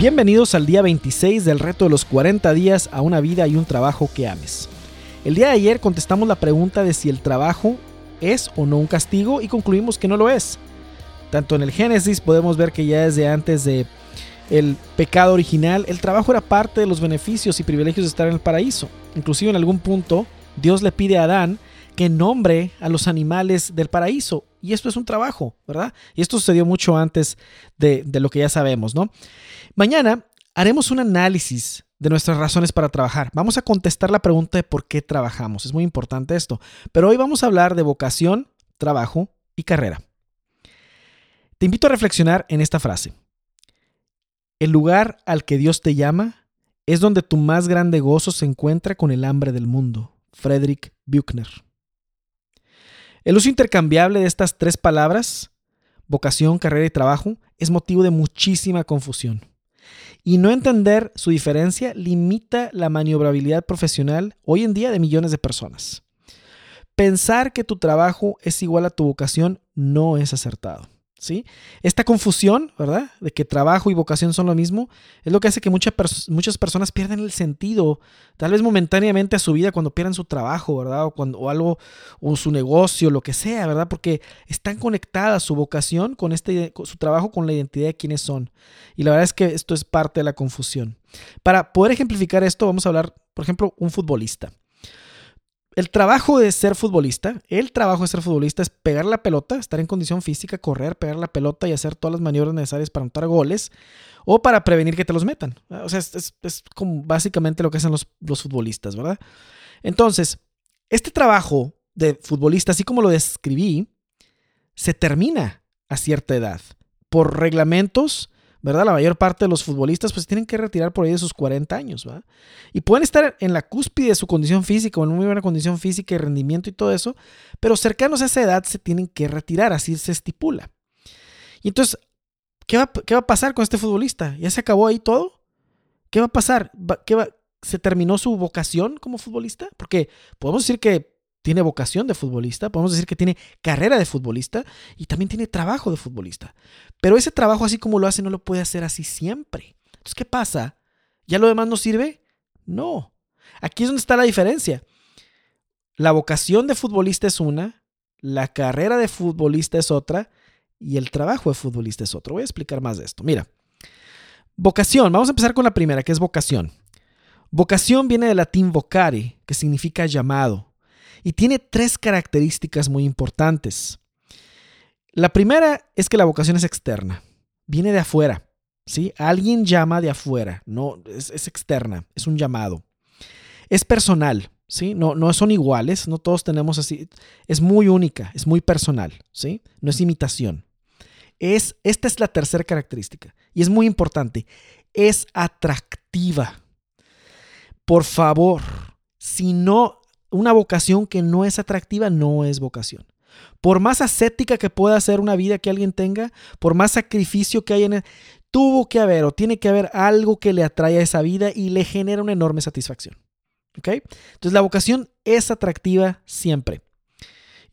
Bienvenidos al día 26 del reto de los 40 días a una vida y un trabajo que ames. El día de ayer contestamos la pregunta de si el trabajo es o no un castigo y concluimos que no lo es. Tanto en el Génesis podemos ver que ya desde antes del pecado original, el trabajo era parte de los beneficios y privilegios de estar en el paraíso. Inclusive en algún punto, Dios le pide a Adán que nombre a los animales del paraíso. Y esto es un trabajo, ¿verdad? Y esto sucedió mucho antes de lo que ya sabemos, ¿no? Mañana haremos un análisis de nuestras razones para trabajar. Vamos a contestar la pregunta de por qué trabajamos. Es muy importante esto. Pero hoy vamos a hablar de vocación, trabajo y carrera. Te invito a reflexionar en esta frase. El lugar al que Dios te llama es donde tu más grande gozo se encuentra con el hambre del mundo. Frederick Buechner. El uso intercambiable de estas tres palabras, vocación, carrera y trabajo, es motivo de muchísima confusión. Y no entender su diferencia limita la maniobrabilidad profesional hoy en día de millones de personas. Pensar que tu trabajo es igual a tu vocación no es acertado, ¿sí? Esta confusión, ¿verdad?, de que trabajo y vocación son lo mismo, es lo que hace que muchas personas pierdan el sentido, tal vez momentáneamente, a su vida cuando pierdan su trabajo, ¿verdad?, o su negocio, lo que sea, ¿verdad?, porque están conectadas su vocación con su trabajo, con la identidad de quienes son. Y la verdad es que esto es parte de la confusión. Para poder ejemplificar esto, vamos a hablar, por ejemplo, un futbolista. El trabajo de ser futbolista es pegar la pelota, estar en condición física, correr, pegar la pelota y hacer todas las maniobras necesarias para anotar goles o para prevenir que te los metan. O sea, es como básicamente lo que hacen los futbolistas, ¿verdad? Entonces, este trabajo de futbolista, así como lo describí, se termina a cierta edad. Por reglamentos, ¿verdad?, la mayor parte de los futbolistas pues tienen que retirar por ahí de sus 40 años, ¿verdad? Y pueden estar en la cúspide de su condición física o en muy buena condición física y rendimiento y todo eso, pero cercanos a esa edad se tienen que retirar, así se estipula. Y entonces, ¿qué va a pasar con este futbolista? ¿Ya se acabó ahí todo? ¿Qué va a pasar? ¿Se terminó su vocación como futbolista? Porque podemos decir que tiene vocación de futbolista, podemos decir que tiene carrera de futbolista y también tiene trabajo de futbolista. Pero ese trabajo, así como lo hace, no lo puede hacer así siempre. Entonces, ¿qué pasa? ¿Ya lo demás no sirve? No. Aquí es donde está la diferencia. La vocación de futbolista es una, la carrera de futbolista es otra y el trabajo de futbolista es otro. Voy a explicar más de esto. Mira, vocación. Vamos a empezar con la primera, que es vocación. Vocación viene del latín vocare, que significa llamado. Y tiene tres características muy importantes. La primera es que la vocación es externa, viene de afuera, ¿sí? Alguien llama de afuera, no, es externa, es un llamado. Es personal, ¿sí? No son iguales, no todos tenemos así. Es muy única, es muy personal, ¿sí? No es imitación. Esta es la tercera característica y es muy importante. Es atractiva. Por favor, si no... Una vocación que no es atractiva no es vocación. Por más ascética que pueda ser una vida que alguien tenga, por más sacrificio que haya en él, tuvo que haber o tiene que haber algo que le atrae a esa vida y le genera una enorme satisfacción. ¿Ok? Entonces la vocación es atractiva siempre.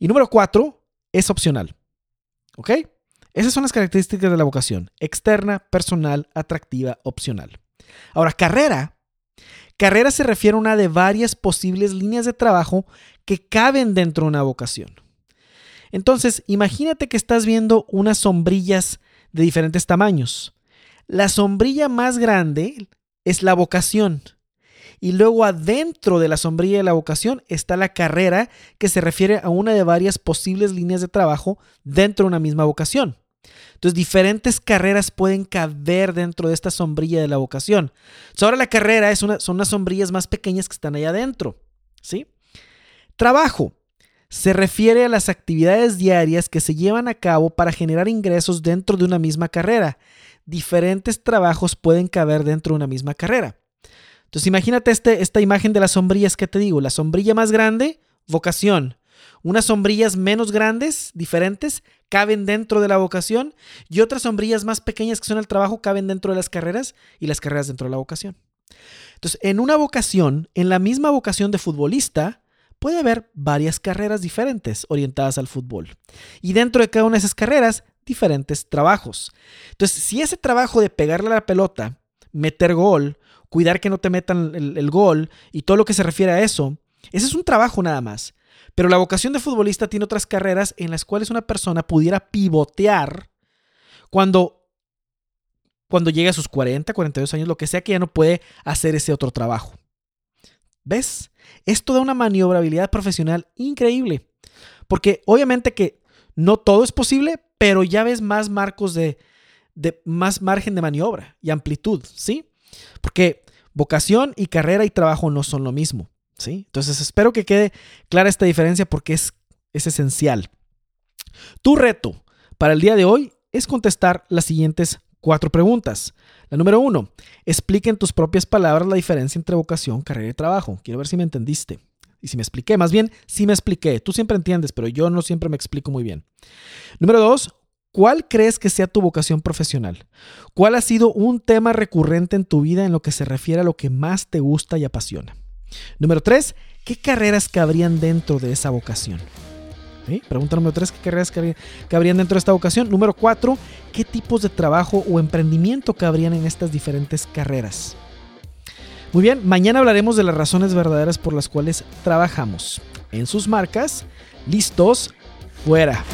Y número 4, es opcional. ¿Ok? Esas son las características de la vocación: externa, personal, atractiva, opcional. Ahora, carrera. Carrera se refiere a una de varias posibles líneas de trabajo que caben dentro de una vocación. Entonces, imagínate que estás viendo unas sombrillas de diferentes tamaños. La sombrilla más grande es la vocación. Y luego adentro de la sombrilla de la vocación está la carrera, que se refiere a una de varias posibles líneas de trabajo dentro de una misma vocación. Entonces, diferentes carreras pueden caber dentro de esta sombrilla de la vocación. Entonces, ahora la carrera son unas sombrillas más pequeñas que están allá adentro, ¿sí? Trabajo. Se refiere a las actividades diarias que se llevan a cabo para generar ingresos dentro de una misma carrera. Diferentes trabajos pueden caber dentro de una misma carrera. Entonces, imagínate esta imagen de las sombrillas que te digo. La sombrilla más grande, vocación. Unas sombrillas menos grandes, diferentes, caben dentro de la vocación, y otras sombrillas más pequeñas que son el trabajo caben dentro de las carreras y las carreras dentro de la vocación. Entonces, en una vocación, en la misma vocación de futbolista, puede haber varias carreras diferentes orientadas al fútbol. Y dentro de cada una de esas carreras, diferentes trabajos. Entonces, si ese trabajo de pegarle a la pelota meter gol, cuidar que no te metan el gol y todo lo que se refiere a eso. Ese es un trabajo nada más. Pero la vocación de futbolista tiene otras carreras en las cuales una persona pudiera pivotear cuando llegue a sus 40, 42 años, lo que sea, que ya no puede hacer ese otro trabajo. ¿Ves? Esto da una maniobrabilidad profesional increíble. Porque obviamente que no todo es posible, pero ya ves más marcos de más margen de maniobra y amplitud, ¿sí? Porque vocación y carrera y trabajo no son lo mismo, ¿sí? Entonces espero que quede clara esta diferencia porque es esencial. Tu reto para el día de hoy es contestar las siguientes 4 preguntas. La número 1, explica en tus propias palabras la diferencia entre vocación, carrera y trabajo. Quiero ver si me entendiste. Y si me expliqué, más bien, si me expliqué. Tú siempre entiendes, pero yo no siempre me explico muy bien. Número 2, ¿cuál crees que sea tu vocación profesional? ¿Cuál ha sido un tema recurrente en tu vida en lo que se refiere a lo que más te gusta y apasiona? Número 3, ¿qué carreras cabrían dentro de esa vocación? ¿Sí? Pregunta número 3, ¿qué carreras cabrían dentro de esta vocación? Número 4, ¿qué tipos de trabajo o emprendimiento cabrían en estas diferentes carreras? Muy bien, mañana hablaremos de las razones verdaderas por las cuales trabajamos. En sus marcas, listos, fuera.